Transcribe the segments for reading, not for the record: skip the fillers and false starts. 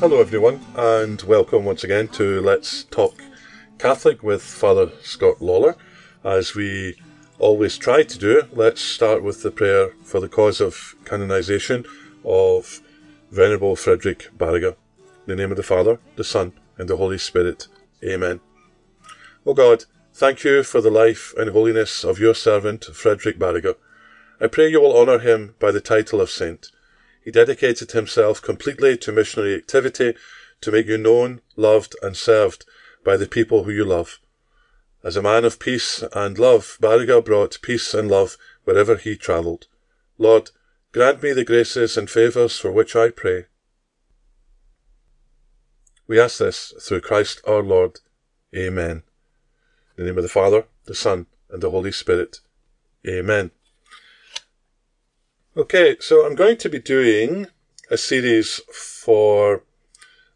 Hello everyone, and welcome once again to Let's Talk Catholic with Father Scott Lawler. As we always try to do, let's start with the prayer for the cause of canonization of Venerable Frederick Baraga. In the name of the Father, the Son, and the Holy Spirit. Amen. O God, thank you for the life and holiness of your servant Frederick Baraga. I pray you will honour him by the title of saint. He dedicated himself completely to missionary activity to make you known, loved and served by the people who you love. As a man of peace and love, Baraga brought peace and love wherever he travelled. Lord, grant me the graces and favours for which I pray. We ask this through Christ our Lord. Amen. In the name of the Father, the Son and the Holy Spirit. Amen. Okay, so I'm going to be doing a series for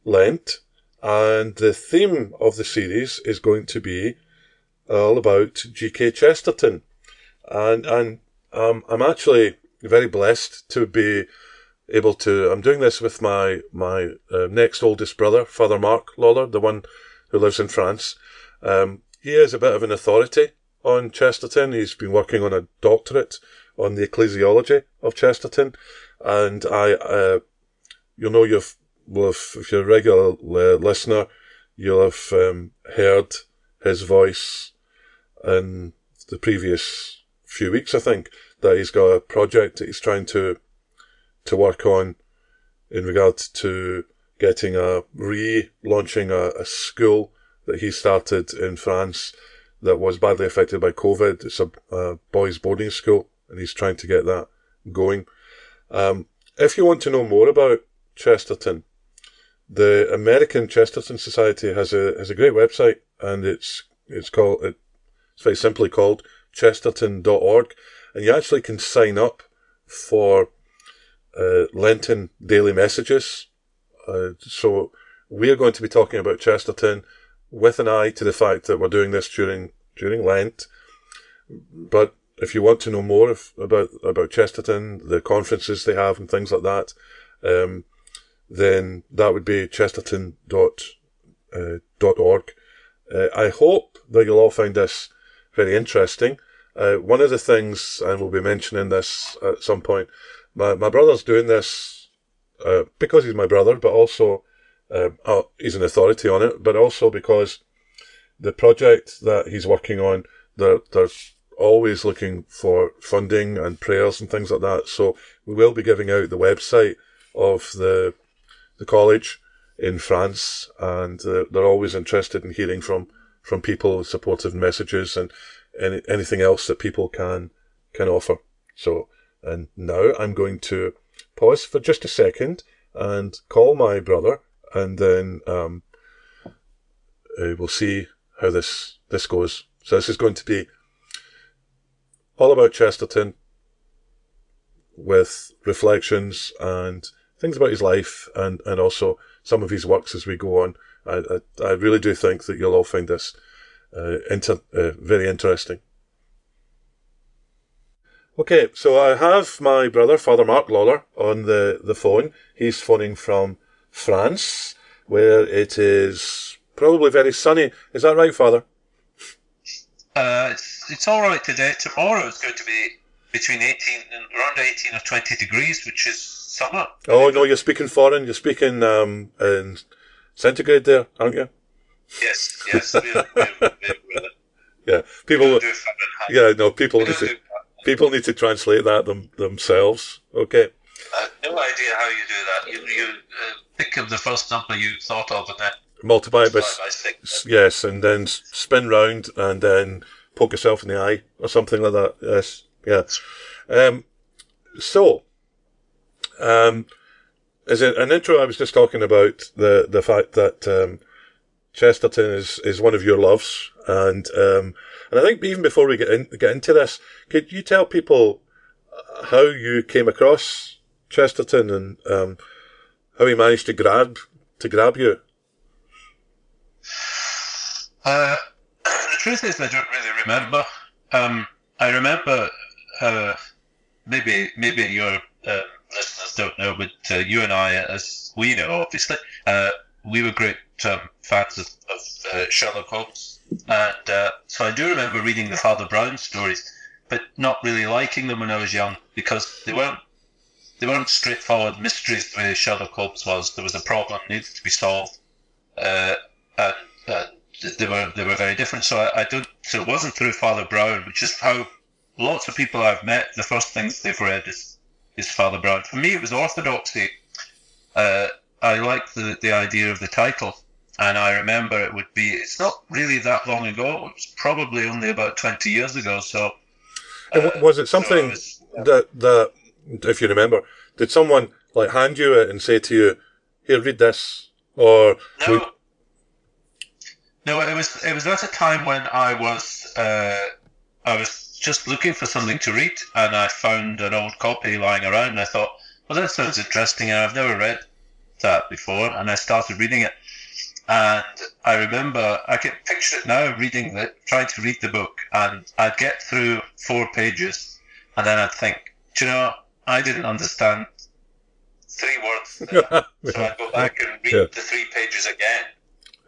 Lent, and the theme of the series is going to be all about G.K. Chesterton. And I'm actually very blessed to be able to... I'm doing this with my next oldest brother, Father Mark Lawler, the one who lives in France. He is a bit of an authority on Chesterton. He's been working on a doctorate on the ecclesiology of Chesterton, and if you're a regular listener, you'll have heard his voice in the previous few weeks, I think, that he's got a project that he's trying to work on in regard to getting relaunching a school that he started in France that was badly affected by COVID. It's a boys' boarding school, and he's trying to get that going. If you want to know more about Chesterton, the American Chesterton Society has a great website, and it's very simply called chesterton.org, and you actually can sign up for Lenten daily messages. So we're going to be talking about Chesterton with an eye to the fact that we're doing this during Lent, but if you want to know more about Chesterton, the conferences they have and things like that, then that would be chesterton.org. I hope that you'll all find this very interesting. One of the things, and we'll be mentioning this at some point, my brother's doing this because he's my brother, but also he's an authority on it, but also because the project that he's working on, there's always looking for funding and prayers and things like that. So we will be giving out the website of the college in France, and they're always interested in hearing from people with supportive messages and anything else that people can offer. So, and now I'm going to pause for just a second and call my brother, and then we'll see how this goes. So this is going to be all about Chesterton, with reflections and things about his life and also some of his works as we go on. I really do think that you'll all find this very interesting. Okay, so I have my brother, Father Mark Lawler, on the phone. He's phoning from France, where it is probably very sunny. Is that right, Father? It's all right today. Tomorrow it's going to be between 18 or 20 degrees, which is summer. Oh no, you're speaking foreign. You're speaking in centigrade there, aren't you? Yes. We're yeah, people. Yeah, no, people need to translate that themselves. Okay. I have no idea how you do that. You pick up the first number you thought of, and then multiply it by six. Yes, and then spin round and then poke yourself in the eye or something like that. Yes, yeah. So, as an intro, I was just talking about the fact that Chesterton is one of your loves, and I think even before we get into this, could you tell people how you came across Chesterton and how he managed to grab you? The truth is I don't really remember. I remember maybe your listeners don't know, but you and I, as we know, obviously, we were great fans of Sherlock Holmes. And so I do remember reading the Father Brown stories, but not really liking them when I was young, because they weren't straightforward mysteries the way Sherlock Holmes was. There was a problem needed to be solved, and they were very different. So it wasn't through Father Brown, which is how lots of people I've met, the first things they've read is Father Brown. For me, it was Orthodoxy. I liked the idea of the title, and I remember it would be. It's not really that long ago. It was probably only about 20 years ago. So was it something that if you remember, did someone like hand you it and say to you, "Here, read this"? Or no, it was at a time when I was just looking for something to read, and I found an old copy lying around, and I thought, "Well, that sounds interesting," and I've never read that before, and I started reading it. And I remember I can picture it now, trying to read the book, and I'd get through 4 pages, and then I'd think, "Do you know, I didn't understand 3 words there." So I'd go back and read the 3 pages again.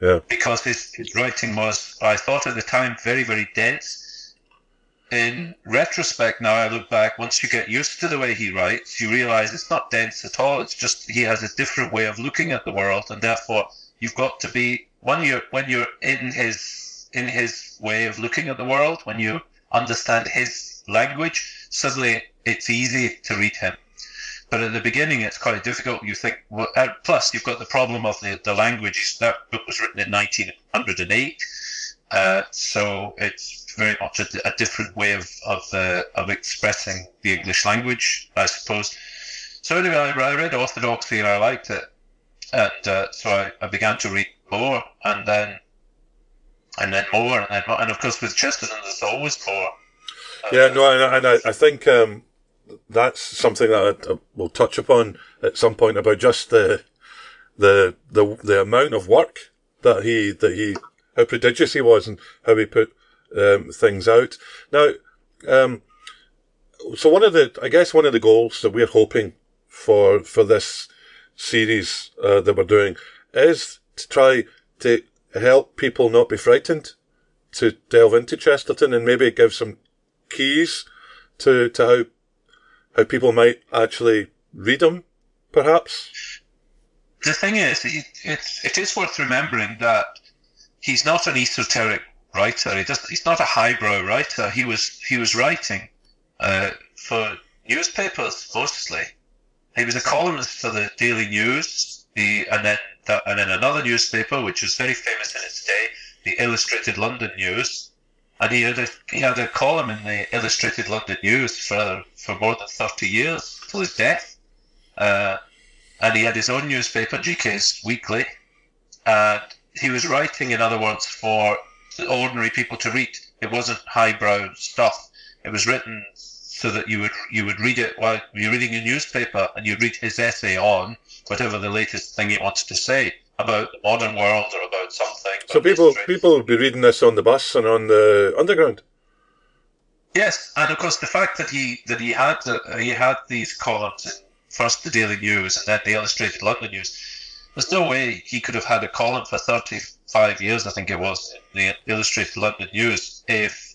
Yeah. Because his writing was, I thought at the time, very, very dense. In retrospect now, I look back, once you get used to the way he writes, you realise it's not dense at all. It's just he has a different way of looking at the world, and therefore you've got to be, when you're in his way of looking at the world, when you understand his language, suddenly it's easy to read him. But at the beginning, it's quite difficult. You think, well, plus you've got the problem of the language. That book was written in 1908, so it's very much a different way of expressing the English language, I suppose. So anyway, I read Orthodoxy and I liked it, and so I began to read more, and then more, and then more. And of course with Chesterton, there's always more. I think. That's something that I will touch upon at some point about just the amount of work that he how prodigious he was and how he put things out. Now, so one of the goals that we're hoping for this series that we're doing is to try to help people not be frightened to delve into Chesterton and maybe give some keys to how people might actually read them, perhaps? The thing is, it is worth remembering that he's not an esoteric writer. He's not a highbrow writer. He was writing for newspapers, mostly. He was a columnist for the Daily News, and then another newspaper, which was very famous in its day, the Illustrated London News. And he had a column in the Illustrated London News for more than 30 years, till his death. And he had his own newspaper, GK's Weekly. And he was writing, in other words, for ordinary people to read. It wasn't highbrow stuff. It was written so that you would read it while you're reading your newspaper, and you'd read his essay on whatever the latest thing he wants to say about the modern world or about something. So people will be reading this on the bus and on the underground. Yes, and of course the fact that he had these columns in first the Daily News and then the Illustrated London News, there's no way he could have had a column for 35 years, I think it was, in the Illustrated London News if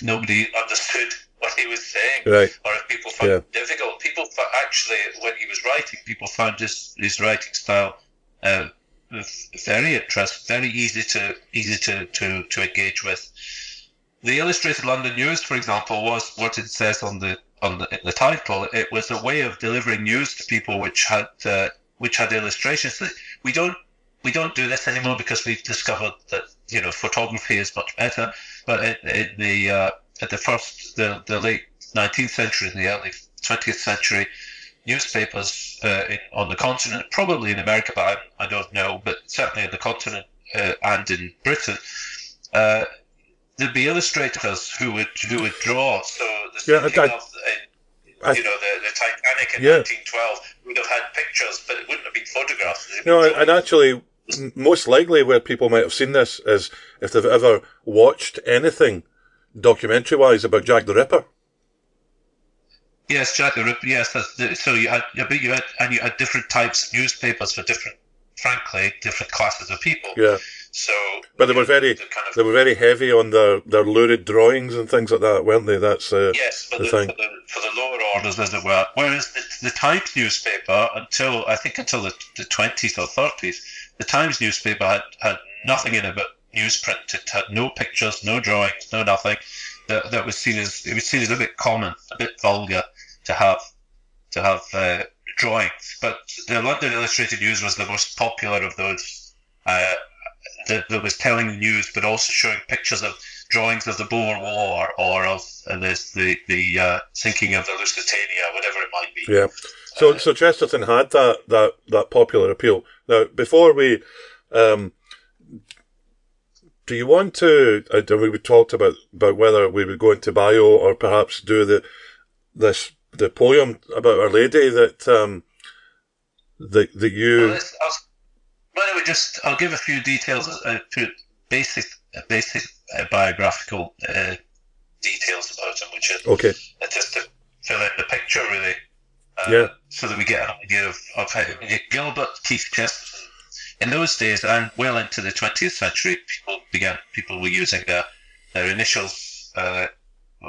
nobody understood what he was saying, right, or if people found it difficult. People actually, when he was writing, people found his writing style very interesting, very easy to engage with. The Illustrated London News, for example, was what it says in the title. It was a way of delivering news to people which had illustrations. We don't do this anymore because we've discovered that photography is much better. But at the late 19th century, the early 20th century, newspapers on the continent, probably in America, but I don't know, but certainly on the continent and in Britain, there'd be illustrators who would draw. So the Titanic in 1912 would have had pictures, but it wouldn't have been photographs. And actually, most likely where people might have seen this is if they've ever watched anything documentary-wise about Jack the Ripper. Yes, Jack, yes. So you had different types of newspapers for different classes of people. Yeah. So, but they were very heavy on their lurid drawings and things like that, weren't they? That's yes, for the lower orders, as it were. Whereas the Times newspaper, until the 20s or 30s, the Times newspaper had nothing in it but newsprint. It had no pictures, no drawings, no nothing. That was seen as a bit common, a bit vulgar to have drawings. But the London Illustrated News was the most popular of those. That was telling the news, but also showing pictures of drawings of the Boer War or of the sinking of the Lusitania, whatever it might be. Yeah. So Chesterton had that popular appeal. Now, before we, do you want to? We talked about whether we would go into bio or perhaps do the poem about Our Lady that you. Well, I'll give a few details, basic biographical details about him, which is okay. Just to fill in the picture, really, so that we get an idea of how Gilbert Keith Chesterton. In those days, and well into the 20th century, people were using their initials,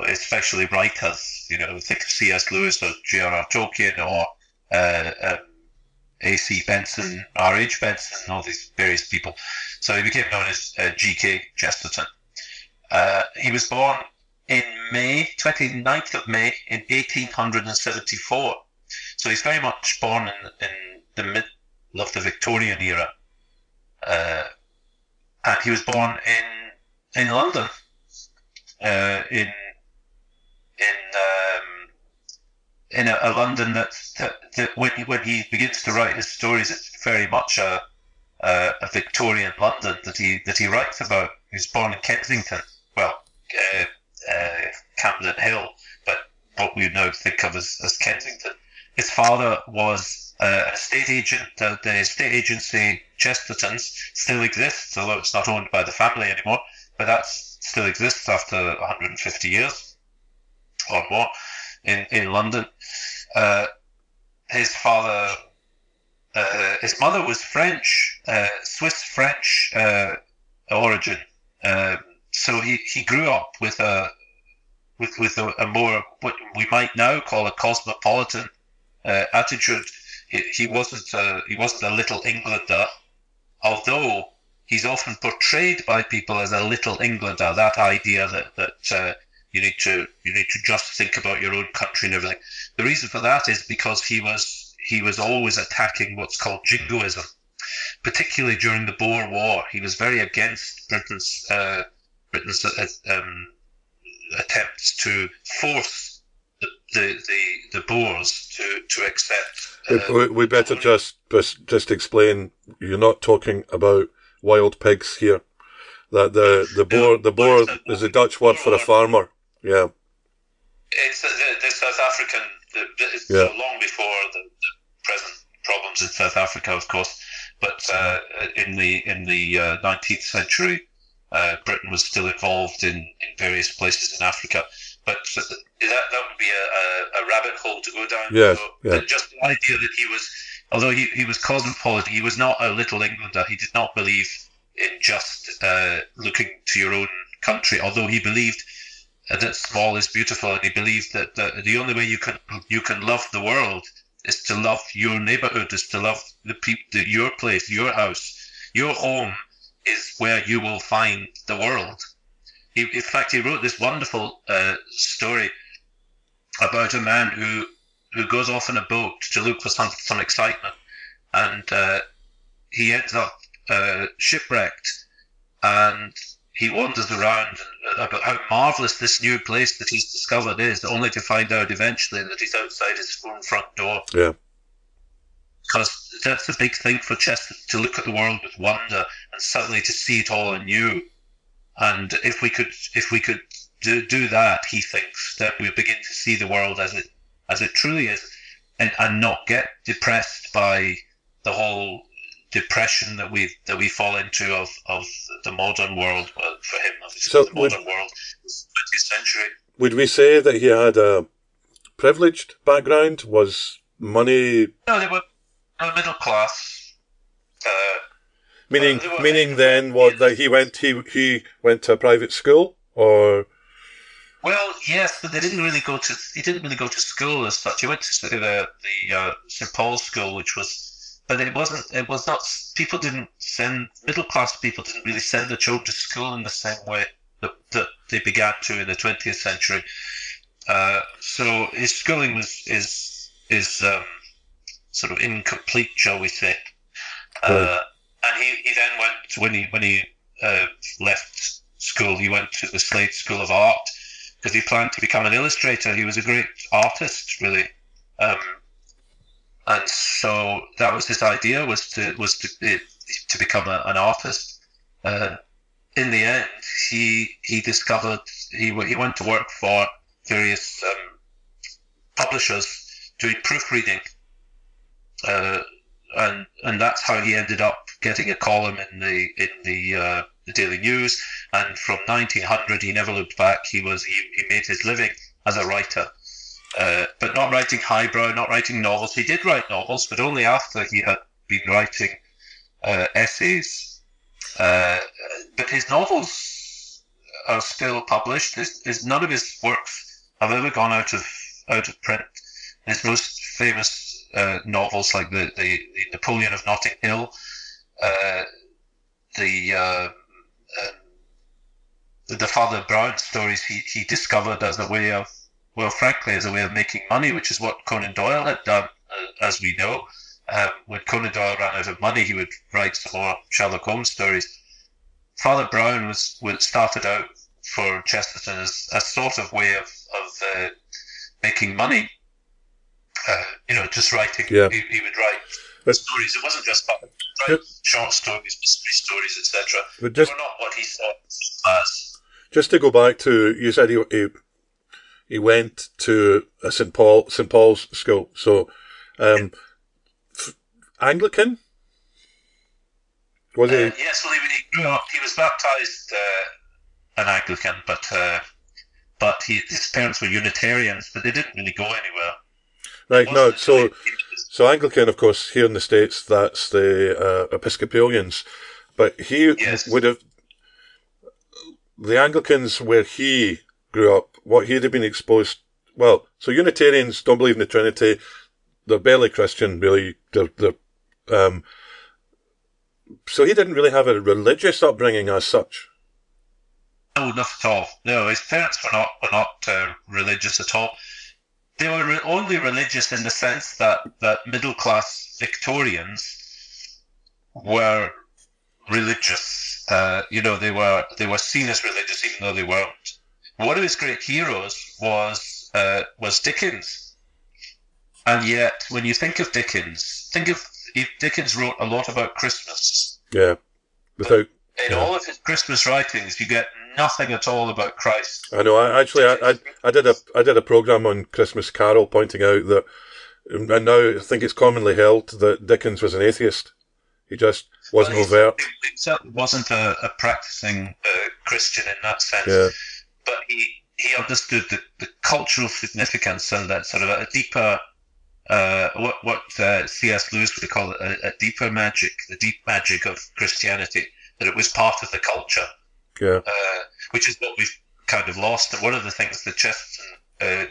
especially writers. You know, think of C.S. Lewis or J.R.R. Tolkien or A.C. Benson, R.H. Benson, all these various people. So he became known as G.K. Chesterton. He was born in May, 29th of May, in 1874. So he's very much born in the middle of the Victorian era. And he was born in London, in a London that when he begins to write his stories, it's very much a Victorian London that he writes about. He was born in Kensington, Camden Hill, but what we now think of as Kensington. His father was an estate agent. The estate agency Chesterton's still exists, although it's not owned by the family anymore, but that still exists after 150 years or more. In London, his mother was French, Swiss-French origin. So he grew up with a more what we might now call a cosmopolitan attitude. He wasn't a Little Englander, although he's often portrayed by people as a Little Englander. That idea that You need to just think about your own country and everything. The reason for that is because he was always attacking what's called jingoism, particularly during the Boer War. He was very against Britain's attempts to force the Boers to accept. We better just explain. You're not talking about wild pigs here. That the Boer is a Dutch word for a farmer. Yeah, it's the South African. So long before the present problems in South Africa, of course. But in the 19th century, Britain was still involved in various places in Africa. But that would be a rabbit hole to go down. Yeah, so, yeah. Just the idea that he was, although he was cosmopolitan, he was not a Little Englander. He did not believe in just looking to your own country, although he believed that small is beautiful, and he believed that the only way you can love the world is to love your neighborhood, is to love the people, your place, your house, your home is where you will find the world. In fact, he wrote this wonderful story about a man who goes off in a boat to look for some excitement, and he ends up shipwrecked, and he wanders around about how marvellous this new place that he's discovered is, only to find out eventually that he's outside his own front door. Yeah. Because that's a big thing for Chesterton, to look at the world with wonder and suddenly to see it all anew. And if we could do that, he thinks that we begin to see the world as it truly is, and not get depressed by the whole depression that we fall into of the modern world. Well, for him, obviously, so the modern world is the 20th century. Would we say that he had a privileged background? Was money... No, they were middle class. Meaning then what, that he went to a private school, or... Well, yes, but he didn't really go to school as such. He went to the St. Paul's School, which was, but it was not, middle class people didn't really send their children to school in the same way that they began to in the 20th century. So his schooling is sort of incomplete, shall we say. And he then went, when he left school, he went to the Slade School of Art, because he planned to become an illustrator. He was a great artist, really, and so that was his idea, was to become an artist. In the end, he went to work for various publishers doing proofreading, and that's how he ended up getting a column in the Daily News, and from 1900 he never looked back. He made his living as a writer, but not writing highbrow, not writing novels. He did write novels, but only after he had been writing essays. But his novels are still published. None of his works have ever gone out of print. His most famous novels, like the Napoleon of Notting Hill, the Father Brown stories, he discovered as a way of making money, which is what Conan Doyle had done, as we know. When Conan Doyle ran out of money, he would write some more Sherlock Holmes stories. Father Brown started out for Chesterton as a sort of way of making money. Just writing. Yeah. He would write stories. It wasn't just short stories, mystery stories, etc. But just, were not what he thought as. Just to go back to, you said he went to a St Paul's school. So, Anglican? Was he? Yes, well, when he grew up, he was baptised an Anglican, but his parents were Unitarians, but they didn't really go anywhere. Right, no, so Anglican, of course, here in the States, that's the Episcopalians, but he would have, the Anglicans where he grew up, what he'd have been exposed, well, so Unitarians don't believe in the Trinity, they're barely Christian, really, so he didn't really have a religious upbringing as such. No, not at all. No, his parents were not religious at all. They were only religious in the sense that middle-class Victorians were religious. They were seen as religious, even though they weren't. One of his great heroes was Dickens, and yet when you think of Dickens, Dickens wrote a lot about Christmas. Yeah, all of his Christmas writings, you get nothing at all about Christ. I know. I did a program on Christmas Carol, pointing out that, and now I think it's commonly held that Dickens was an atheist. He just wasn't overt. He certainly wasn't a practicing Christian in that sense. Yeah. But he understood the cultural significance and that sort of a deeper what C.S. Lewis would call it, a deeper magic, the deep magic of Christianity, that it was part of the culture. Yeah. Which is what we've kind of lost. And one of the things that Chesterton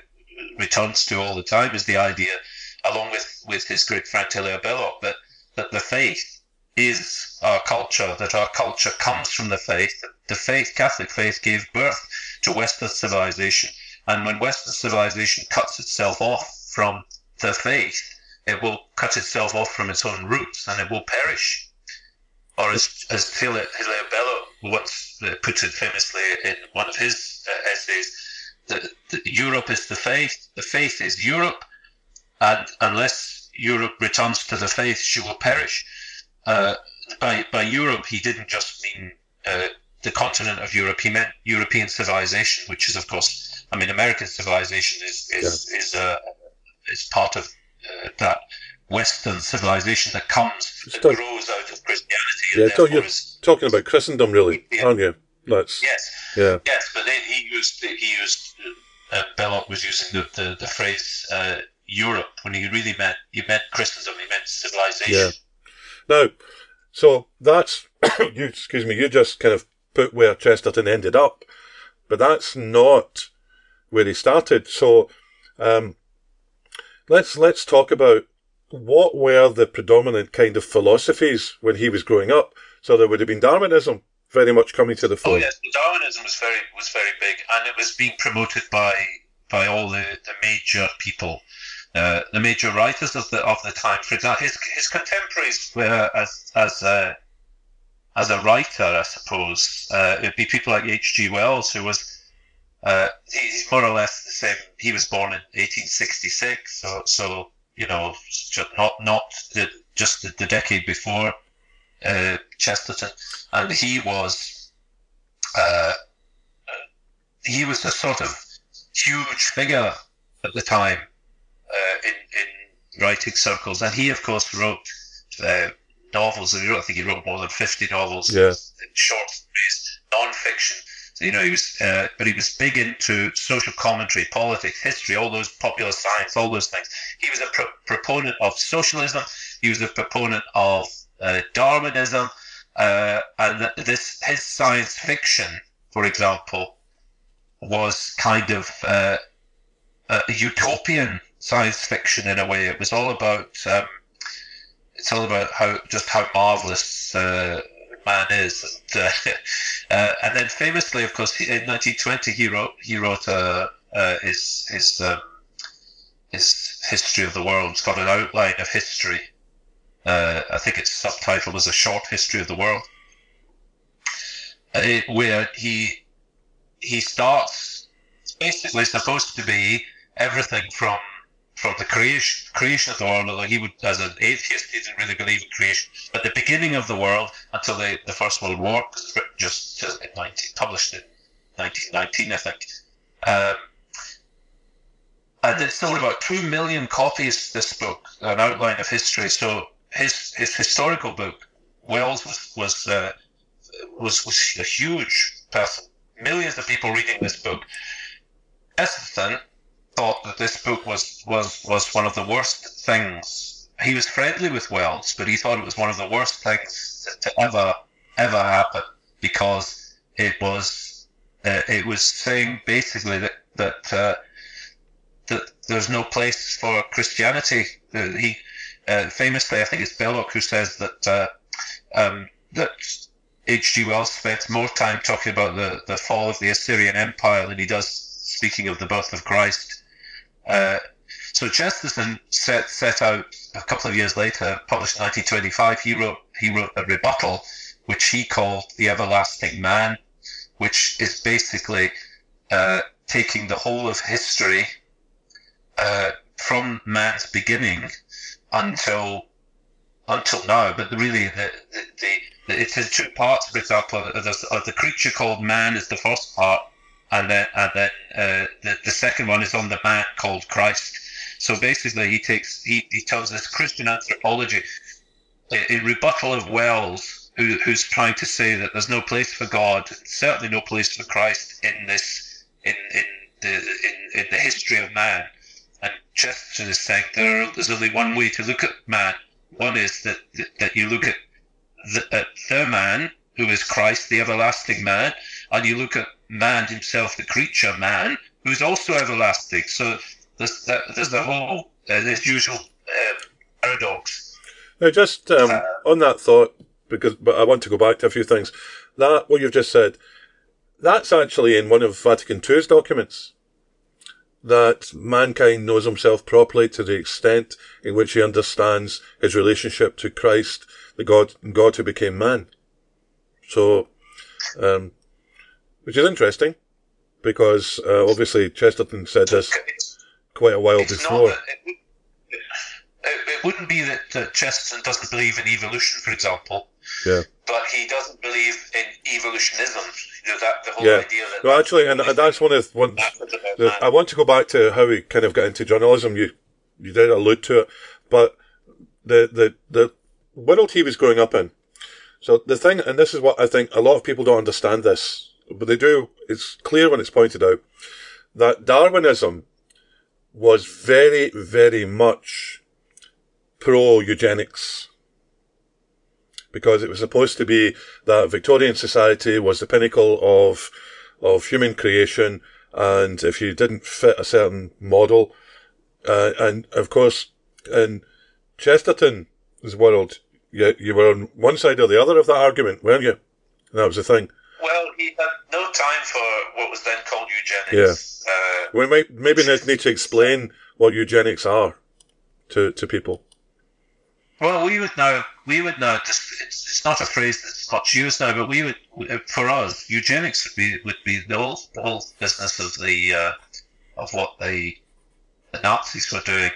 returns to all the time is the idea, along with his great friend Hilaire Belloc, that the faith is our culture, that our culture comes from the faith. The faith, Catholic faith, gave birth to Western civilization. And when Western civilization cuts itself off from the faith, it will cut itself off from its own roots and it will perish. Or as Hilaire Belloc once put it famously in one of his essays, that Europe is the faith is Europe, and unless Europe returns to the faith, she will perish. By Europe, he didn't just mean the continent of Europe, he meant European civilization, which is, of course, I mean, American civilization is part of that Western civilization that comes, that grows out of Christianity. Yeah, you're talking about Christendom, really, aren't you? Yes, but then he used Belloc was using the phrase Europe, when he really meant, he meant Christendom, he meant civilization. Yeah. Now, so that's, you just kind of put where Chesterton ended up, but that's not where he started. So let's talk about what were the predominant kind of philosophies when he was growing up. So there would have been Darwinism very much coming to the fore. Oh yes, Darwinism was very big, and it was being promoted by all the major people, the major writers of the time. For example, his contemporaries were as a writer, I suppose, it'd be people like H.G. Wells, who was he's more or less the same. He was born in 1866, so you know, not just the decade before Chesterton, and he was a sort of huge figure at the time in writing circles, and he of course wrote novels. I think he wrote more than 50 novels, in short stories, non-fiction. So you know, he was, but he was big into social commentary, politics, history, all those popular science, all those things. He was a proponent of socialism. He was a proponent of Darwinism, and his science fiction, for example, was kind of a utopian science fiction in a way. It was all about. It's all about how marvelous man is, and then famously, of course, in 1920 he wrote his history of the world. It's got an outline of history. I think its subtitle was A Short History of the World, where he starts. It's basically supposed to be everything from the creation of the world, although he would, as an atheist, he didn't really believe in creation, but the beginning of the world until the First World War, published in 1919, I think. And it's sold about 2 million copies, this book, An Outline of History. So his historical book, Wells was a huge person. Millions of people reading this book. Chesterton thought that this book was one of the worst things. He was friendly with Wells, but he thought it was one of the worst things to ever happen, because it was saying basically that there's no place for Christianity. He famously, I think it's Belloc who says that H.G. Wells spends more time talking about the fall of the Assyrian Empire than he does speaking of the birth of Christ. So Chesterton set out a couple of years later, published in 1925. He wrote a rebuttal, which he called The Everlasting Man, which is basically taking the whole of history from man's beginning until now. But really, it's in two parts. For example, the creature called man is the first part. And then the second one is on the man called Christ. So basically, he tells this Christian anthropology in rebuttal of Wells, who's trying to say that there's no place for God, certainly no place for Christ in the history of man. And Chesterton is saying there's only one way to look at man. One is that you look at the man, who is Christ, the everlasting man, and you look at man himself, the creature man, who is also everlasting. So there's the whole this usual paradox. Now, just on that thought, but I want to go back to a few things. That what you've just said, that's actually in one of Vatican II's documents. That mankind knows himself properly to the extent in which he understands his relationship to Christ, the God who became man. So. Which is interesting, because obviously Chesterton said this quite a while before. It wouldn't be that Chesterton doesn't believe in evolution, for example. Yeah. But he doesn't believe in evolutionism. You know, that the whole idea that. Well, actually, and that's one. I want to go back to how he kind of got into journalism. You did allude to it, but the world he was growing up in. So the thing, and this is what I think a lot of people don't understand this. But they do, it's clear when it's pointed out, that Darwinism was very, very much pro-eugenics, because it was supposed to be that Victorian society was the pinnacle of human creation, and if you didn't fit a certain model, and of course in Chesterton's world, you were on one side or the other of that argument, weren't you? And that was the thing. Well, he had no time for what was then called eugenics. Yeah. We might maybe need to explain what eugenics are to people. Well, we would know. It's not a phrase that's much used now, but we would, for us, eugenics would be the whole business of of what the Nazis were doing,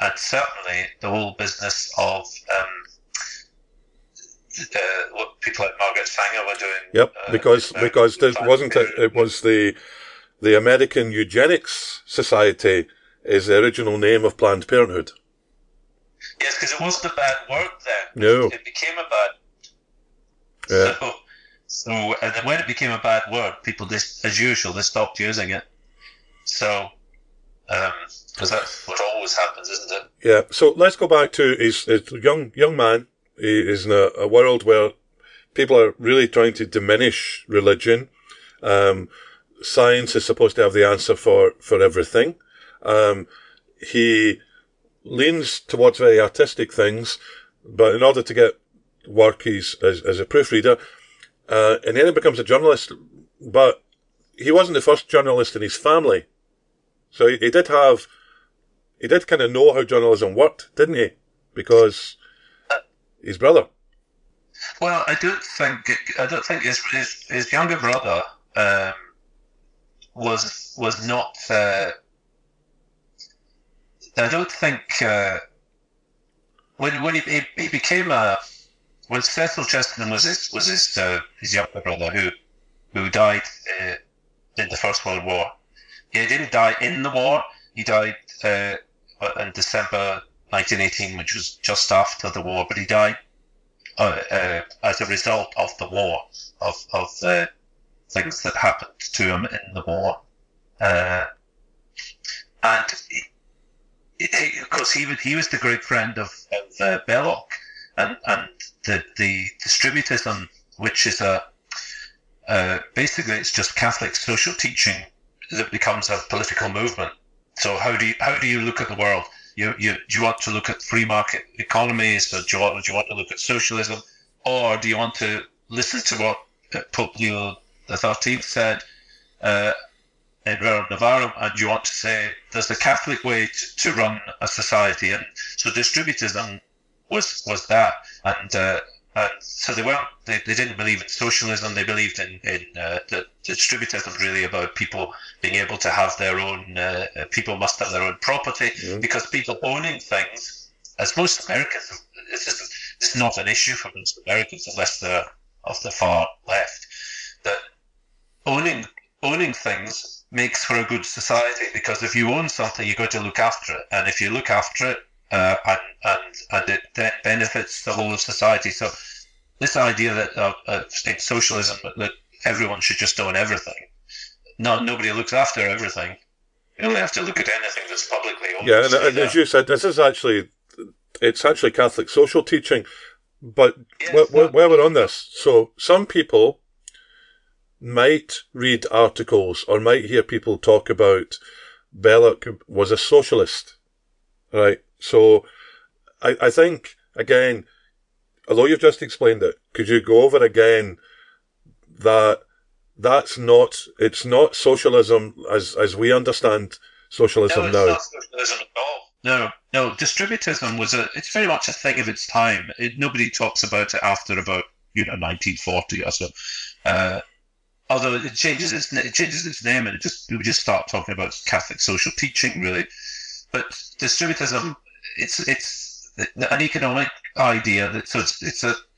and certainly the whole business of what people like Margaret Sanger were doing. Yep, because there wasn't it was the American Eugenics Society is the original name of Planned Parenthood. Yes, because it wasn't a bad word then. No. It became a bad... Yeah. So and then when it became a bad word, people, as usual, they stopped using it. So, because that's what always happens, isn't it? Yeah, so let's go back to his young man. He is in a world where people are really trying to diminish religion. Science is supposed to have the answer for everything. He leans towards very artistic things, but in order to get work, he's as a proofreader, and then he becomes a journalist. But he wasn't the first journalist in his family, so he did kind of know how journalism worked, didn't he? Because his brother. Well, I don't think his younger brother was not. I don't think when he became when Cecil Chesterton was his younger brother who died in the First World War. He didn't die in the war. He died in December 1918, which was just after the war. But he died as a result of the war, of the things that happened to him in the war, and. Of course, he was the great friend of Belloc, and the distributism, which is basically it's just Catholic social teaching that becomes a political movement. So how do you look at the world? Do you want to look at free market economies, or do you want to look at socialism, or do you want to listen to what Pope Leo XIII said? In Rerum Novarum, and you want to say there's the Catholic way to run a society, and so distributism was that, and so they didn't believe in socialism. They believed in the distributism, really about people being able to have their own people must have their own property, because people owning things, as most Americans, this is not an issue for most Americans unless they're of the far left, that owning things makes for a good society, because if you own something, you're going to look after it, and if you look after it, and it then benefits the whole of society. So this idea that in socialism that everyone should just own everything, nobody looks after everything. You only have to look at anything that's publicly owned. Yeah, and as you said, this is actually Catholic social teaching. But yes, where we're on this, so some people might read articles or might hear people talk about Belloc was a socialist, right? So I think, again, although you've just explained it, could you go over again that it's not socialism as we understand socialism now? No, it's not socialism at all. No, distributism it's very much a thing of its time. Nobody talks about it after about 1940 or so. Although it changes its name, and we just start talking about Catholic social teaching, really. But distributism, it's an economic idea. That, so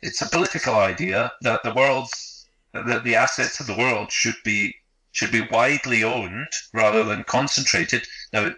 it's a political idea that the assets of the world should be widely owned rather than concentrated. Now,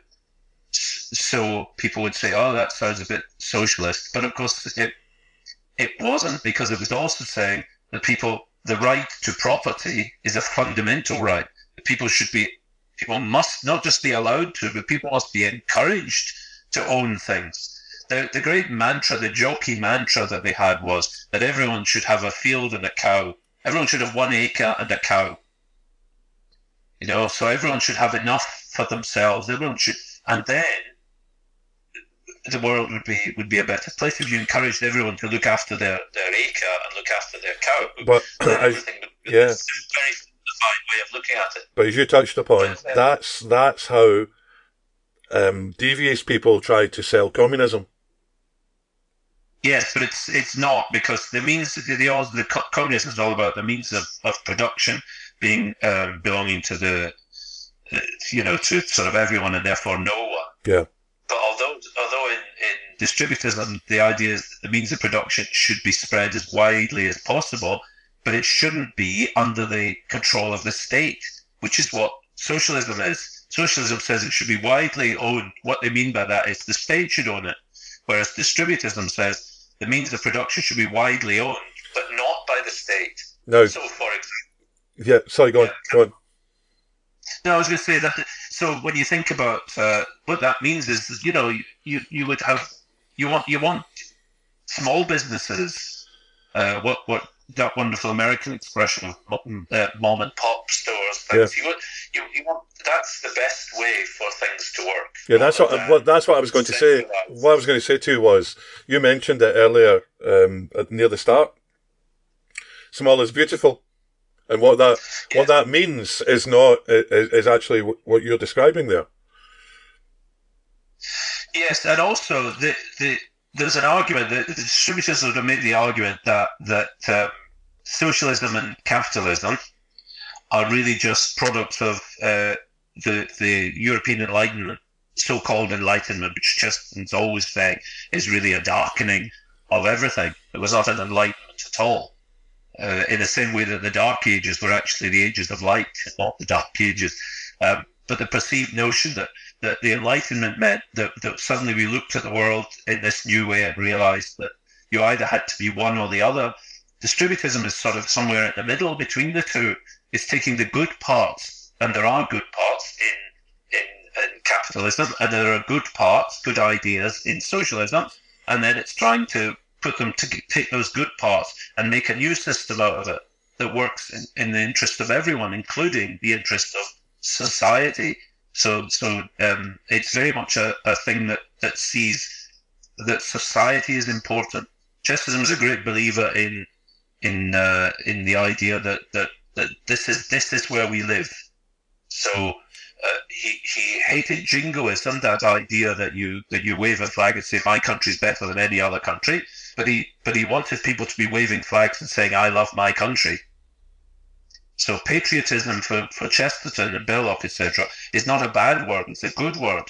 so people would say, "Oh, that sounds a bit socialist," but of course it wasn't, because it was also saying that people. The right to property is a fundamental right. People should be People must not just be allowed to, but people must be encouraged to own things. The great mantra, the jockey mantra that they had was that everyone should have a field and a cow. Everyone should have 1 acre and a cow. You know, so everyone should have enough for themselves. Everyone should, and then the world would be a better place if you encouraged everyone to look after their acre and look after their cow. But it's a very simplified way of looking at it. But as you touched upon, that's how devious people tried to sell communism. Yes, but it's not, because the means, the communism is all about the means of production being belonging to to sort of everyone and therefore no one. Yeah. But although in distributism the idea is that the means of production should be spread as widely as possible, but it shouldn't be under the control of the state, whiwhich is what socialism is. Socialism says it should be widely owned. What they mean by that is the state should own it, whereas distributism says the means of production should be widely owned, but not by the state. No. So, for example... Yeah, sorry, go on. No, I was going to say that... So when you think about what that means is, you know, you would have... You want small businesses, what that wonderful American expression of mom and pop stores. Things. Yeah. You want that's the best way for things to work. Yeah, that's what I was going to say. What I was going to say too was, you mentioned it earlier near the start. Small is beautiful, and what that means is actually what you're describing there. Yes, and also the. There's an argument that the distributists would have made the argument that socialism and capitalism are really just products of the European Enlightenment, so-called Enlightenment, which Chesterton's always saying is really a darkening of everything. It was not an enlightenment at all. In the same way that the Dark Ages were actually the Ages of Light, not the Dark Ages. But the perceived notion that the Enlightenment meant that suddenly we looked at the world in this new way and realised that you either had to be one or the other. Distributism is sort of somewhere in the middle between the two. It's taking the good parts, and there are good parts in capitalism, and there are good parts, good ideas in socialism, and then it's trying to put them to take those good parts and make a new system out of it that works in the interest of everyone, including the interest of society. So it's very much a thing that sees that society is important. Chesterton was a great believer in the idea that this is where we live. So he hated jingoism, that idea that you wave a flag and say my country's better than any other country. But he wanted people to be waving flags and saying I love my country. So patriotism for Chesterton and Belloc, etc., is not a bad word, it's a good word,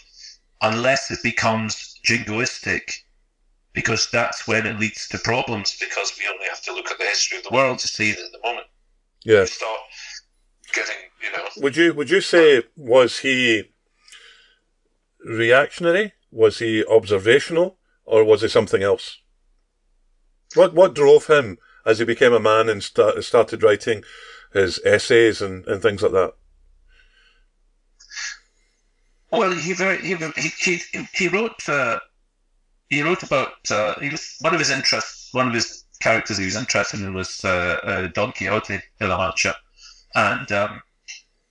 unless it becomes jingoistic, because that's when it leads to problems, because we only have to look at the history of the world to see it at the moment. Yeah. You start getting, you know... Would you say, was he reactionary? Was he observational? Or was he something else? What drove him as he became a man and started writing his essays and things like that? Well, one of his interests, one of his characters he was interested in was Don Quixote de la Mancha, and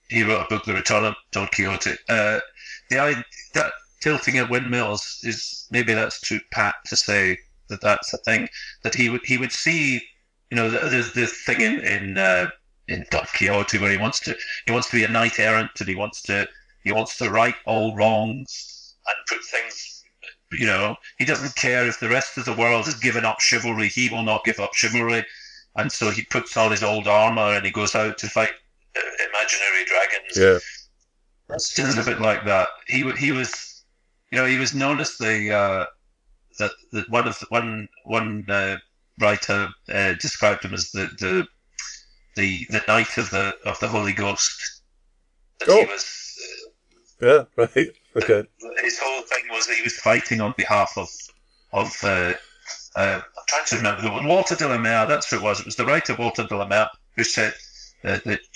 he wrote a book, The Return of Don Quixote. The idea that tilting at windmills is, maybe that's too pat to say that that's a thing that he would see. You know, there's this thing in Don Quixote where he wants to be a knight errant, and he wants to right all wrongs and put things, you know, he doesn't care if the rest of the world has given up chivalry, he will not give up chivalry, and so he puts on his old armour and he goes out to fight imaginary dragons. Yeah, that's a bit like that. He was noticed that one writer described him as the knight of the Holy Ghost. That he was, yeah, right. Okay. His whole thing was that he was fighting on behalf of I'm trying to remember, Walter de la Mare. That's who it was. It was the writer Walter de la Mare who said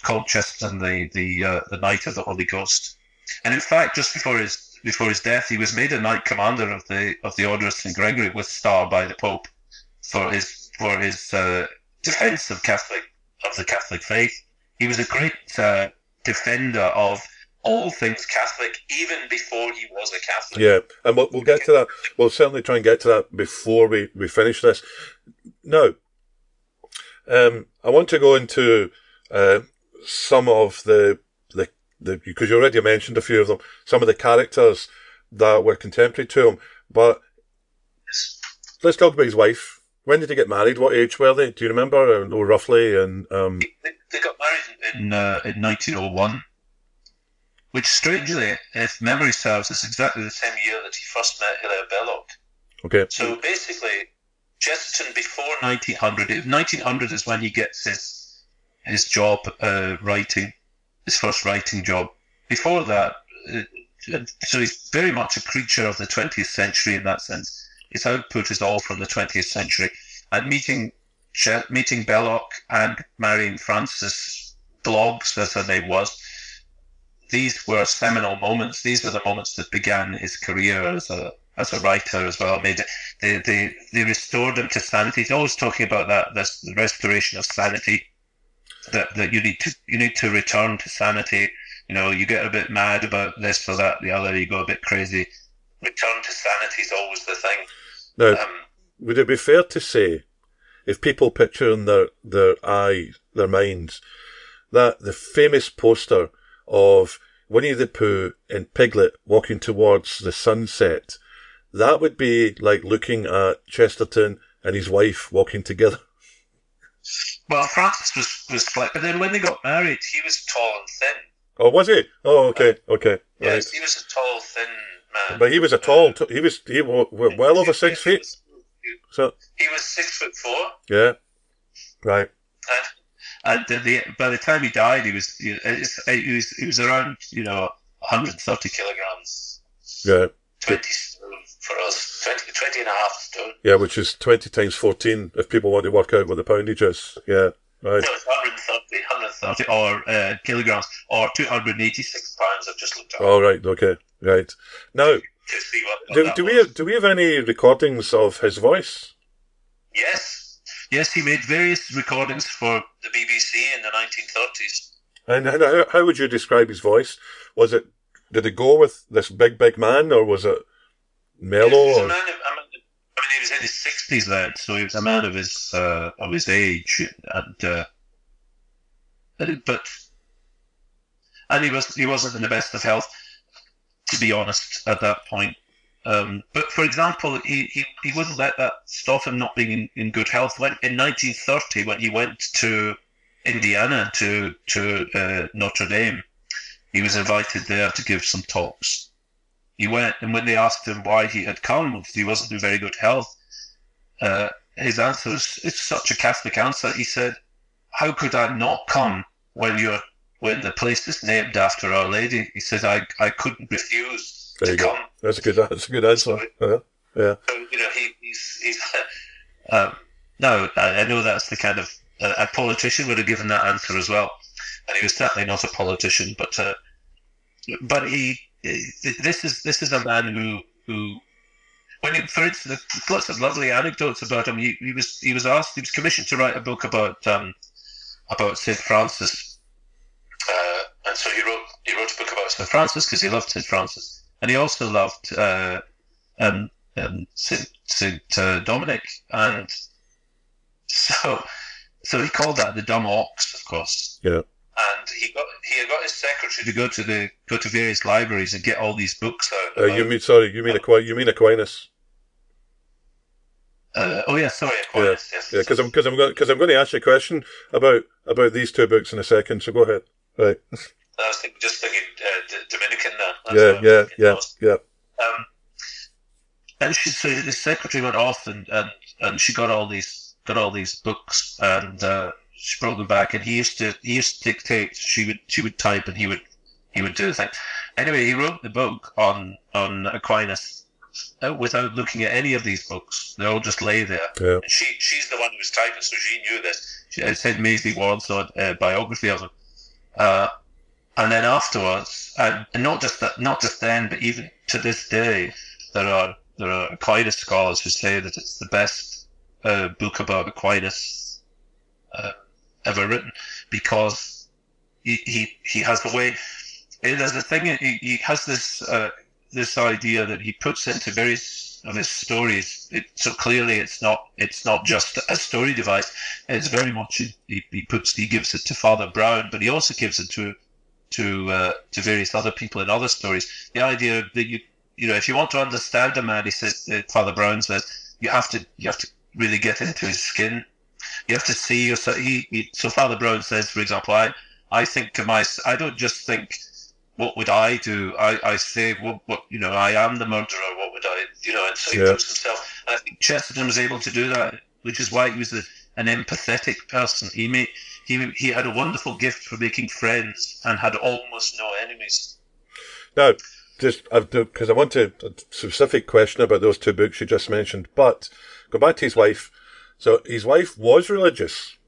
called Chesterton the Knight of the Holy Ghost. And in fact, just before his death, he was made a Knight Commander of the Order of St. Gregory with star by the Pope for his defense of the Catholic faith. He was a great defender of all things Catholic, even before he was a Catholic. Yeah, and we'll get to that. We'll certainly try and get to that before we finish this. Now, I want to go into some of the because you already mentioned a few of them, some of the characters that were contemporary to him. But let's talk about his wife. When did he get married? What age were they? Do you remember? Or roughly? And they got married in 1901. Which, strangely, if memory serves, is exactly the same year that he first met Hilaire Belloc. Okay. So basically, Chesterton before 1900. 1900 is when he gets his job writing, his first writing job. Before that, so he's very much a creature of the 20th century in that sense. His output is all from the 20th century. And meeting Belloc and marrying Francis Bloggs, as her name was. These were seminal moments. These were the moments that began his career as a writer as well. They restored him to sanity. He's always talking about that, this restoration of sanity. That you need to return to sanity. You know, you get a bit mad about this or that, the other. You go a bit crazy. Return to sanity is always the thing. Now, would it be fair to say, if people picture in their minds, that the famous poster of Winnie the Pooh and Piglet walking towards the sunset, that would be like looking at Chesterton and his wife walking together? Well, Francis was flat, but then when they got married, he was tall and thin. Oh, was he? Oh, okay, okay. Yes, right. He was a tall, thin man. But he was a tall. He was well over 6 feet. He was 6'4". Yeah, right. And by the time he died, he was around, 130 kilograms. Yeah. 20 stone for us, 20 and a half stone. Yeah, which is 20 times 14, if people want to work out what the poundage is. Yeah, right. So it's 130 or kilograms, or 286 pounds, I've just looked up. Oh, right, okay, right. Now, do we have any recordings of his voice? Yes. Yes, he made various recordings for the BBC in the 1930s. And how would you describe his voice? Was it? Did it go with this big man, or was it mellow? Yes, he was in his 60s then, so he was a man of his age, and he wasn't in the best of health, to be honest, at that point. But for example, he wouldn't let that stop him not being in good health. When in 1930, when he went to Indiana to Notre Dame, he was invited there to give some talks. He went, and when they asked him why he had come, because he wasn't in very good health, his answer was—it's such a Catholic answer. He said, "How could I not come when the place is named after Our Lady?" He said, "I couldn't refuse." There you go. That's a good answer. Yeah. So, I know that's the kind of a politician would have given that answer as well, and he was certainly not a politician. But this is a man who for instance, lots of lovely anecdotes about him. He was commissioned to write a book about St. Francis, and so he wrote a book about St. Francis because he loved St. Francis. And he also loved Saint Dominic, and so he called that the dumb ox, of course. Yeah. And he had got his secretary to go to various libraries and get all these books out. You mean Aquinas? Aquinas. Yeah. Yes. Yeah, because I'm going to ask you a question about these two books in a second. So go ahead. Right. I was thinking Dominican there. Yeah. And so the secretary went off, and she got all these books, and she brought them back. And he used to dictate. She would type, and he would do the thing. Anyway, he wrote the book on Aquinas without looking at any of these books. They all just lay there. Yeah. She's the one who was typing, so she knew this. She said measly one sort biography of him. And then afterwards, and not just that, not just then, but even to this day, there are Aquinas scholars who say that it's the best book about Aquinas ever written, because he has the way. There's a thing, he has this this idea that he puts into various of his stories. So clearly, it's not just a story device. It's very much he gives it to Father Brown, but he also gives it to various other people in other stories. The idea that you know, if you want to understand a man, he says, Father Brown says, you have to really get into his skin. You have to see yourself. So Father Brown says, for example, I think of myself. I don't just think, what would I do? I say, what you know, I am the murderer. What would I, you know? And so he puts himself. I think Chesterton was able to do that, which is why he was an empathetic person. He had a wonderful gift for making friends and had almost no enemies. No. Just because I want to a specific question about those two books you just mentioned, but go back to his wife. So his wife was religious,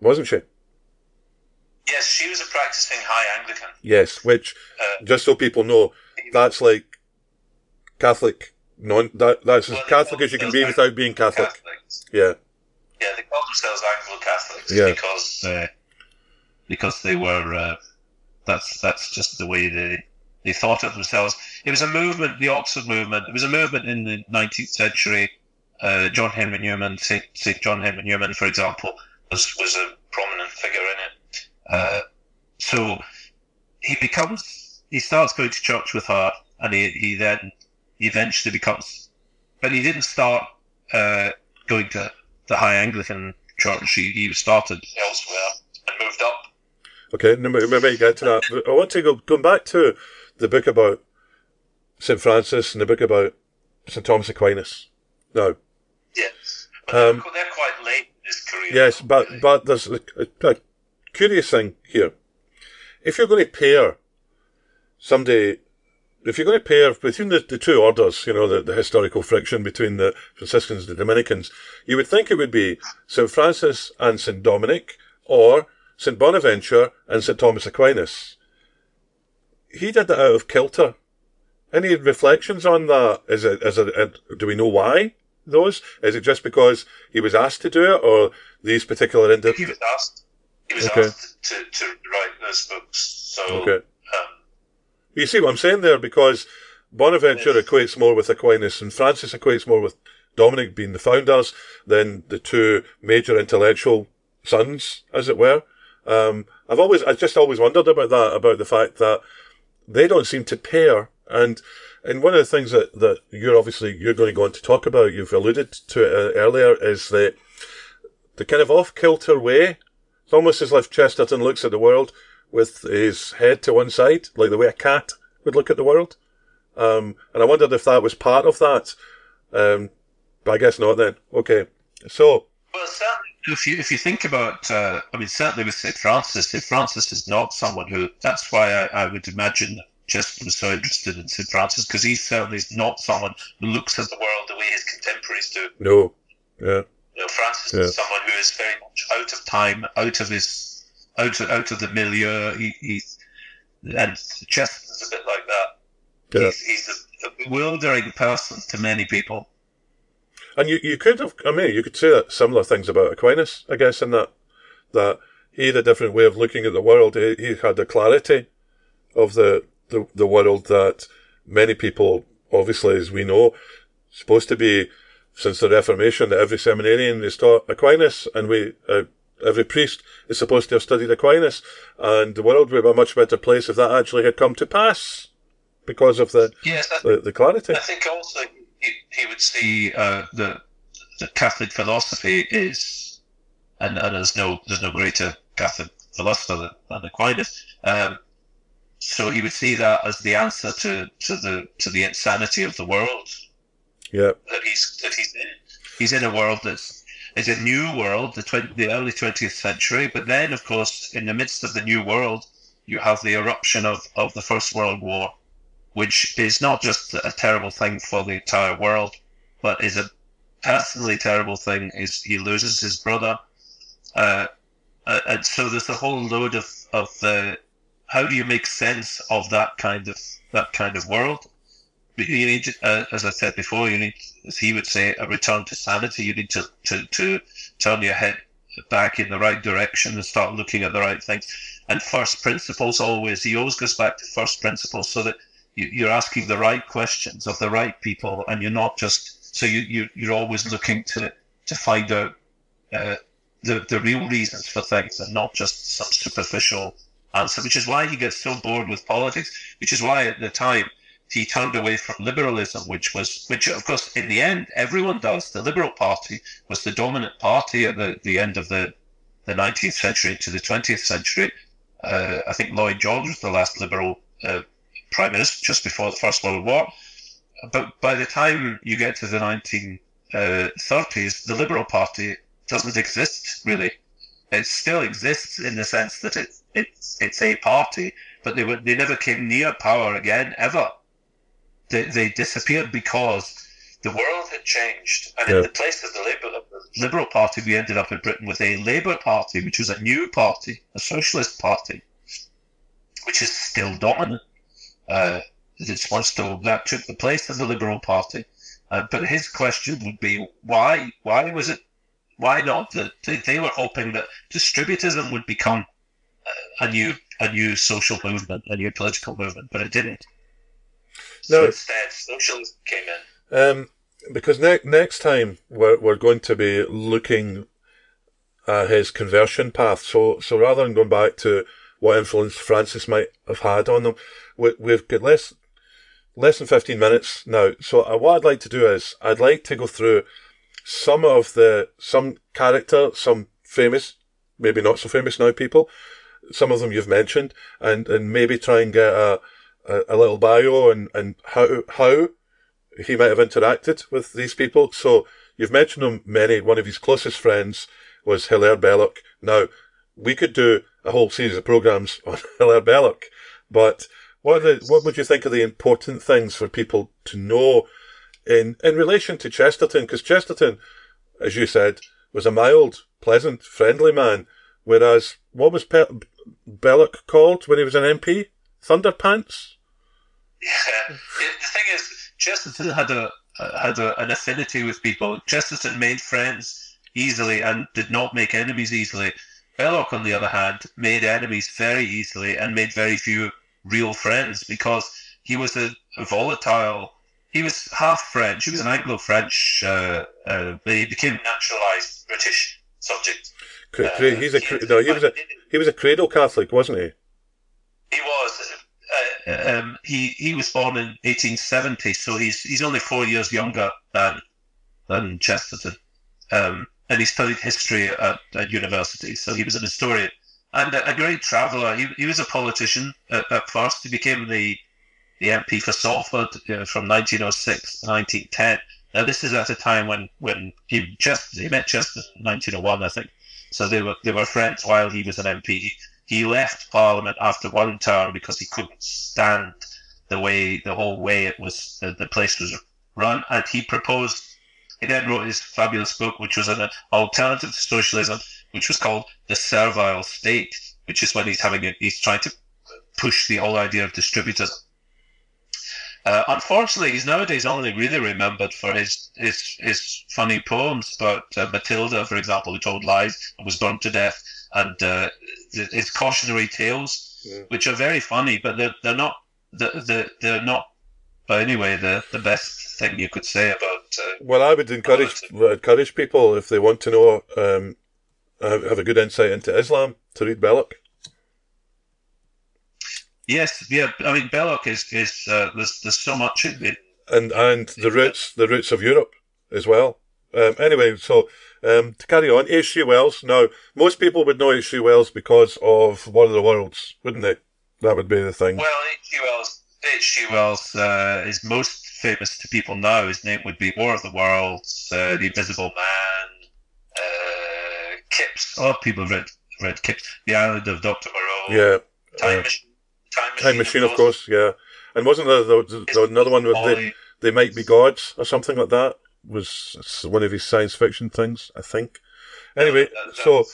wasn't she? Yes, she was a practicing High Anglican. Yes, which just so people know, that's like Catholic. That's as Catholic as you can be without being Catholic. Catholics. Yeah. Yeah, they called themselves Anglo Catholics because they were. That's just the way they. They thought of themselves. It was a movement, the Oxford movement. It was a movement in the 19th century. John Henry Newman, St. John Henry Newman, for example, was a prominent figure in it. So he starts going to church with her, and he then eventually becomes. But he didn't start going to the High Anglican Church. He started elsewhere and moved up. Okay, maybe you get to that. I want to go back to the book about St. Francis and the book about St. Thomas Aquinas. No. Yes. But they're quite late in his career. Yes, but there's a curious thing here. If you're going to pair somebody, if you're going to pair between the two orders, you know, the historical friction between the Franciscans and the Dominicans, you would think it would be St. Francis and St. Dominic, or St. Bonaventure and St. Thomas Aquinas. He did that out of kilter. Any reflections on that? Do we know why those? Is it just because he was asked to do it, or these particular individuals? He was asked. He was asked to write those books. So, you see what I'm saying there, because Bonaventure equates more with Aquinas, and Francis equates more with Dominic being the founders than the two major intellectual sons, as it were. I've just always wondered about that, about the fact that they don't seem to pair. And one of the things that you're going to go on to talk about, you've alluded to it earlier, is the kind of off-kilter way. It's almost as if Chesterton looks at the world with his head to one side, like the way a cat would look at the world. And I wondered if that was part of that. But I guess not then. Okay. So... Well, certainly, if you think about, certainly with St. Francis is not someone who, that's why I would imagine that Chesterton was so interested in St. Francis, because he certainly is not someone who looks at the world the way his contemporaries do. No, yeah. You know, Francis is someone who is very much out of time, out of the milieu. And Chesterton's a bit like that. Yeah. He's a bewildering person to many people. And you could say that similar things about Aquinas, I guess, in that he had a different way of looking at the world. He had a clarity of the world that many people, obviously, as we know, supposed to be, since the Reformation, that every seminarian is taught Aquinas, and every priest is supposed to have studied Aquinas, and the world would be a much better place if that actually had come to pass because of the clarity. I think also... He would see the Catholic philosophy is, and there's no greater Catholic philosopher than Aquinas. So he would see that as the answer to the insanity of the world. Yeah. That he's in. He's in a world that's a new world, the early 20th century. But then, of course, in the midst of the new world, you have the eruption of the First World War, which is not just a terrible thing for the entire world, but is a personally terrible thing. He loses his brother, And so there's a whole load of how do you make sense of that kind of world? You need, as I said before, you need, as he would say, a return to sanity. You need to turn your head back in the right direction and start looking at the right things. And first principles always, he always goes back to first principles, so that you're asking the right questions of the right people, and you're not just, so you're always looking to find out the real reasons for things, and not just some superficial answer, which is why he gets so bored with politics, which is why at the time he turned away from liberalism, which of course in the end everyone does. The Liberal Party was the dominant party at the end of the 19th century to the 20th century. I think Lloyd George was the last Liberal Prime Minister just before the First World War. But by the time you get to the 1930s, the Liberal Party doesn't exist really. It still exists in the sense that it's a party, but they never came near power again ever. They disappeared because the world had changed, and in the place of the Liberal Party, we ended up in Britain with a Labour Party, which was a new party, a socialist party, which is still dominant. That took the place of the Liberal Party. But his question would be, why was it? Why not? That they were hoping that distributism would become a new social movement, a new political movement, but it didn't. No, so instead, socialism came in. Because next time we're going to be looking at his conversion path. So rather than going back to what influence Francis might have had on him, we've got less than 15 minutes now. So what I'd like to do is I'd like to go through some character, some famous, maybe not so famous now people, some of them you've mentioned, and maybe try and get a little bio and how he might have interacted with these people. So you've mentioned him many. One of his closest friends was Hilaire Belloc. Now, we could do a whole series of programs on Hilaire Belloc, but what would you think are the important things for people to know in relation to Chesterton? Because Chesterton, as you said, was a mild, pleasant, friendly man, whereas what was Belloc called when he was an MP? Thunderpants? Yeah. The thing is, Chesterton had an affinity with people. Chesterton made friends easily and did not make enemies easily. Belloc, on the other hand, made enemies very easily and made very few real friends, because he was a volatile. He was half French. He was an Anglo-French, but he became naturalised British subject. He was a cradle Catholic, wasn't he? He was. He was born in 1870, so he's only 4 years younger than Chesterton, and he studied history at university. So he was an historian and a great traveller. He was a politician at first. He became the MP for Salford from 1906 to 1910. Now this is at a time when he met Chesterton in 1901, I think. So they were friends while he was an MP. He left Parliament after one term because he couldn't stand the whole way it was, the place was run, and he then wrote his fabulous book, which was an alternative to socialism, which was called The Servile State, which is when he's trying to push the whole idea of distributism. Unfortunately, he's nowadays only really remembered for his funny poems about Matilda, for example, who told lies and was burnt to death, and his cautionary tales, which are very funny, but they're not by any way the best thing you could say about. Well, I would encourage people, if they want to know, have a good insight into Islam, to read Belloc. Yes, yeah. I mean, Belloc is there's so much in it, and the roots of Europe as well. Anyway, so. To carry on, H.G. Wells. Now, most people would know H.G. Wells because of War of the Worlds, wouldn't they? That would be the thing. Well, H.G. Wells is most famous to people now. His name would be War of the Worlds, The Invisible Man, Kipps. A lot of people have read Kipps. The Island of Dr. Moreau. Yeah. Time Machine, of course, yeah. And wasn't there another one with They Might Be Gods or something like that? Was one of his science fiction things, I think. Anyway, so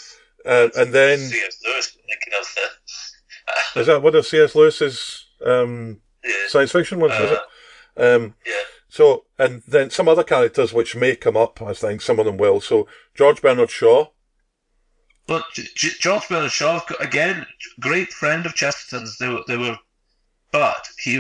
And then C.S. Lewis. Is that one of C.S. Lewis's science fiction ones? Is it? Yeah. So, and then some other characters which may come up. I think some of them will. So George Bernard Shaw. But George Bernard Shaw, again, great friend of Chesterton's. They were, but he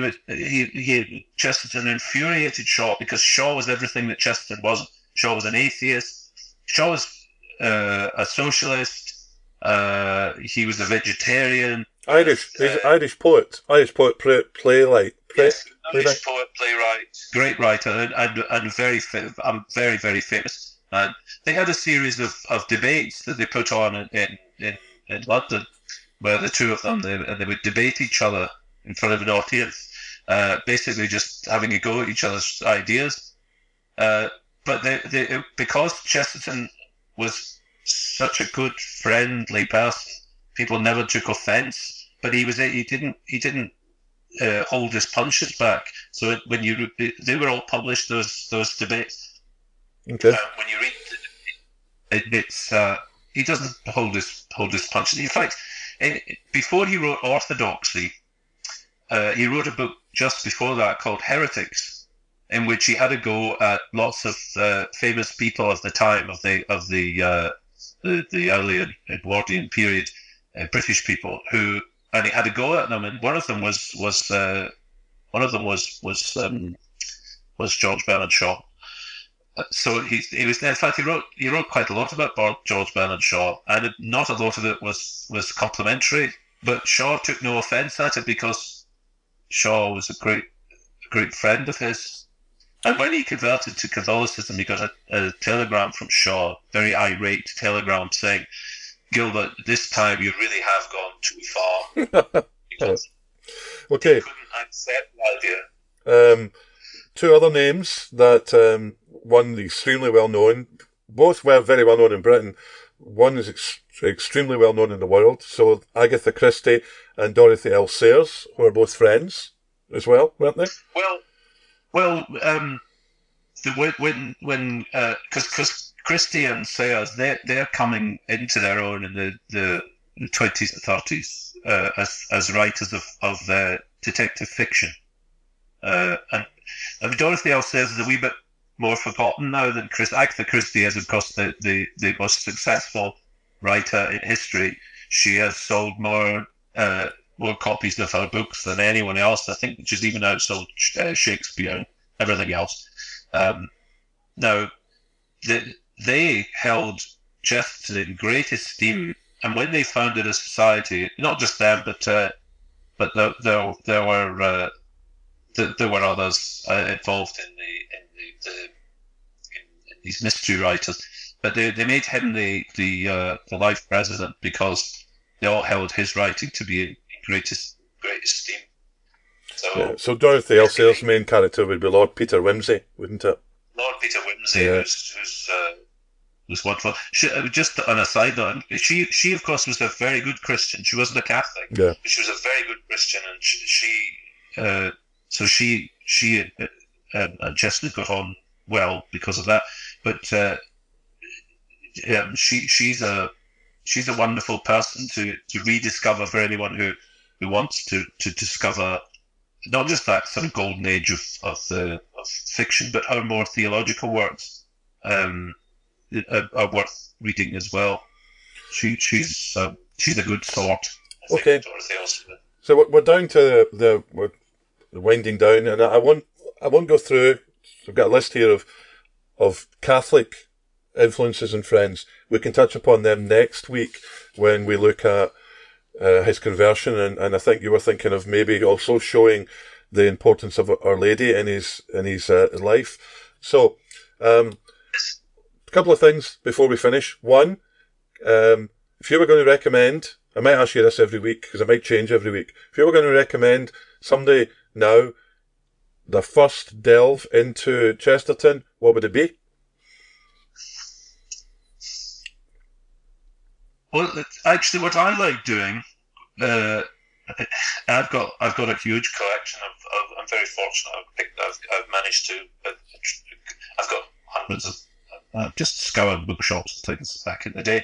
Chesterton infuriated Shaw because Shaw was everything that Chesterton wasn't. Shaw was an atheist. Shaw was a socialist. He was a vegetarian. Irish poet, playwright. Great writer and very famous. And they had a series of debates that they put on in London, where the two of them, they would debate each other in front of an audience, basically just having a go at each other's ideas. But they, because Chesterton was such a good, friendly person, people never took offence. But he didn't hold his punches back. So they were all published, those debates. Okay. When you read it's he doesn't hold his punches. In fact, before he wrote Orthodoxy, he wrote a book just before that called Heretics, in which he had a go at lots of famous people of the time of the early Edwardian period, British people and he had a go at them. And one of them was George Bernard Shaw. So he was there. In fact, he wrote quite a lot about George Bernard Shaw, and not a lot of it was complimentary. But Shaw took no offence at it because Shaw was a great friend of his. And when he converted to Catholicism, he got a telegram from Shaw, very irate telegram, saying, "Gilbert, this time you really have gone too far." Because okay. He couldn't accept the idea. Two other names that. One extremely well known. Both were very well known in Britain. One is extremely well known in the world. So Agatha Christie and Dorothy L. Sayers were both friends as well, weren't they? Because Christie and Sayers, they're coming into their own in the 20s and 30s as writers of detective fiction. And Dorothy L. Sayers is a wee bit more forgotten now than Agatha Christie is, of course, the most successful writer in history. She has sold more copies of her books than anyone else. I think she's even outsold Shakespeare and everything else. Now, they held Chesterton in great esteem, and when they founded a society, not just them, but there were others involved in these mystery writers, but they made him the life president because they all held his writing to be in great esteem. So Dorothy L. Sayers' main character would be Lord Peter Wimsey, wouldn't it? Lord Peter Wimsey, yeah. who's wonderful. She, just on a side note, she of course was a very good Christian. She wasn't a Catholic, yeah. But she was a very good Christian, and she and Chesterton got on well because of that, but she's a wonderful person to rediscover for anyone who wants to discover not just that sort of golden age of fiction, but her more theological works are worth reading as well. She's a good sort. Okay, so we're down to the winding down, and I won't go through. I've got a list here of Catholic influences and friends. We can touch upon them next week when we look at his conversion, and I think you were thinking of maybe also showing the importance of Our Lady in his life. So, a couple of things before we finish. One, if you were going to recommend, I might ask you this every week because I might change every week. If you were going to recommend somebody now, the first delve into Chesterton, what would it be? Well, actually, what I like doing, I've got a huge collection of I'm very fortunate. I've got hundreds of. I've just scoured bookshops and things back in the day.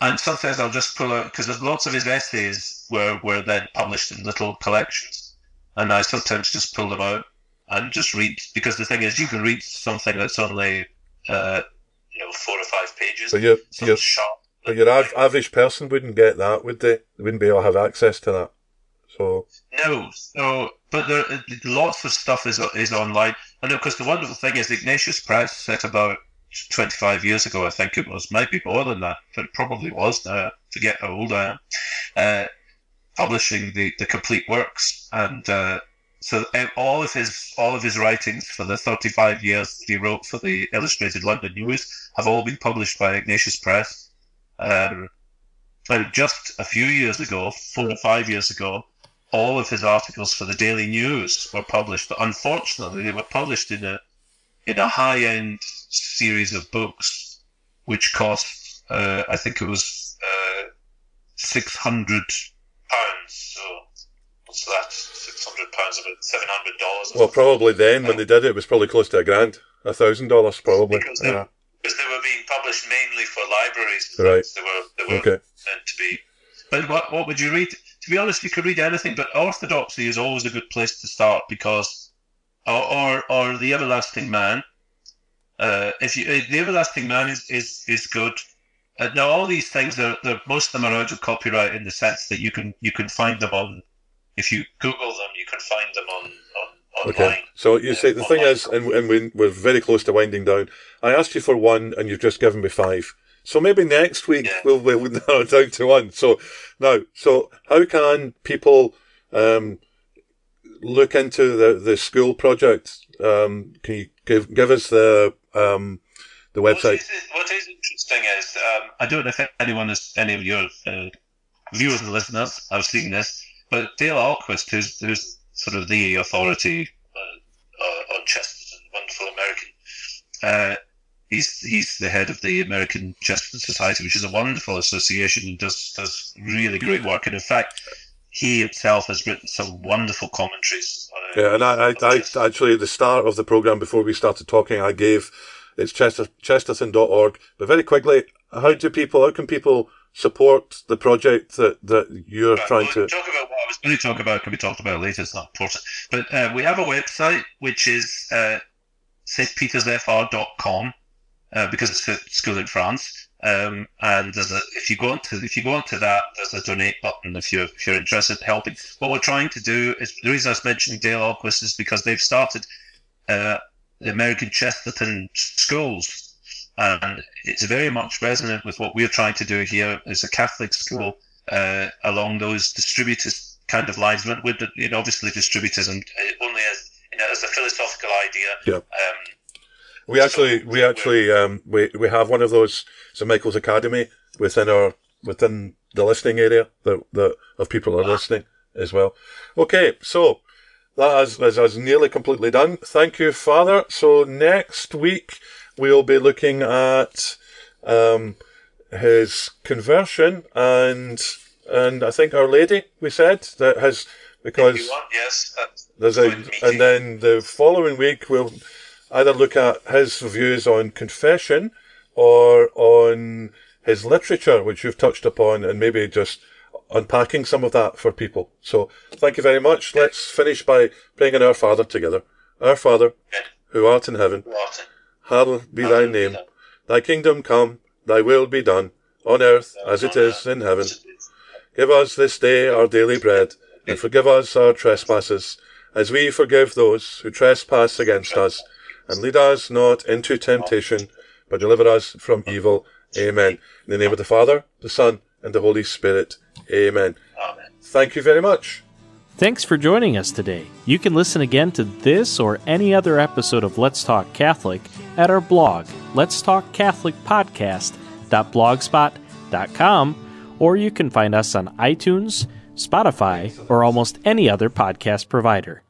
And sometimes I'll just pull out, because there's lots of his essays were then published in little collections, and I sometimes just pull them out and just read, because the thing is, you can read something that's only 4 or 5 pages. But you're sharp. But your average person wouldn't get that, would they? They wouldn't be able to have access to that. So no, so but there, lots of stuff is online, and of course the wonderful thing is the Ignatius Press set about 25 years ago, I think it was, maybe more than that, but it probably was now, I forget how old I am, publishing the complete works, and so all of his writings for the 35 years that he wrote for the Illustrated London News have all been published by Ignatius Press. Just a few years ago, 4 or 5 years ago, all of his articles for the Daily News were published, but unfortunately they were published in a high-end series of books, which cost, I think it was £600. So what's that? £600, about $700. Well, probably then when they did it was probably close to £1,000, $1,000 probably. Because they were being published mainly for libraries. Right. They were okay. Meant to be. But what would you read? To be honest, you could read anything, but Orthodoxy is always a good place to start, because. Or The Everlasting Man. The Everlasting Man is good. Now all these things most of them are out of copyright, in the sense that you can find them on, if you Google them, you can find them on online. Okay. So you say the thing is, and we're very close to winding down. I asked you for one, and you've just given me five. So maybe next week we'll narrow it down to one. So how can people look into the school project? Can you give us the website? What is interesting is, I don't know if any of your viewers and listeners have seen this, but Dale Alquist, who's sort of the authority on Chesterton, wonderful American, he's the head of the American Chesterton Society, which is a wonderful association and does really great work. And in fact, he himself has written some wonderful commentaries. And I actually, at the start of the programme, before we started talking, I gave, it's chesterton.org. But very quickly, how can people support the project that you're trying to... Talk about what I was going to talk about can be talked about later, it's not important. But we have a website, which is stpetersfr.com, because it's a school in France. And if you go onto that, there's a donate button if you're interested in helping. What we're trying to do is, the reason I was mentioning Dale Alquist is because they've started the American Chesterton schools, and it's very much resonant with what we're trying to do here as a Catholic school, along those distributist kind of lines. With obviously distributism only as a philosophical idea. Yeah. We have one of those St Michael's Academy within the listening area that of people are listening as well. Okay, so that is nearly completely done. Thank you, Father. So next week we'll be looking at his conversion and I think Our Lady, we said, that has, because if you want, yes, there's a meeting. And then the following week we'll either look at his views on confession or on his literature, which you've touched upon, and maybe just unpacking some of that for people. So thank you very much. Okay. Let's finish by praying an Our Father together. Our Father, who art in heaven, hallowed be thy name. Thy kingdom come, thy will be done, on earth as it is in heaven. Give us this day our daily bread, and forgive us our trespasses, as we forgive those who trespass against us. And lead us not into temptation, but deliver us from evil. Amen. In the name of the Father, the Son, and the Holy Spirit. Amen. Amen. Thank you very much. Thanks for joining us today. You can listen again to this or any other episode of Let's Talk Catholic at our blog, letstalkcatholicpodcast.blogspot.com, or you can find us on iTunes, Spotify, or almost any other podcast provider.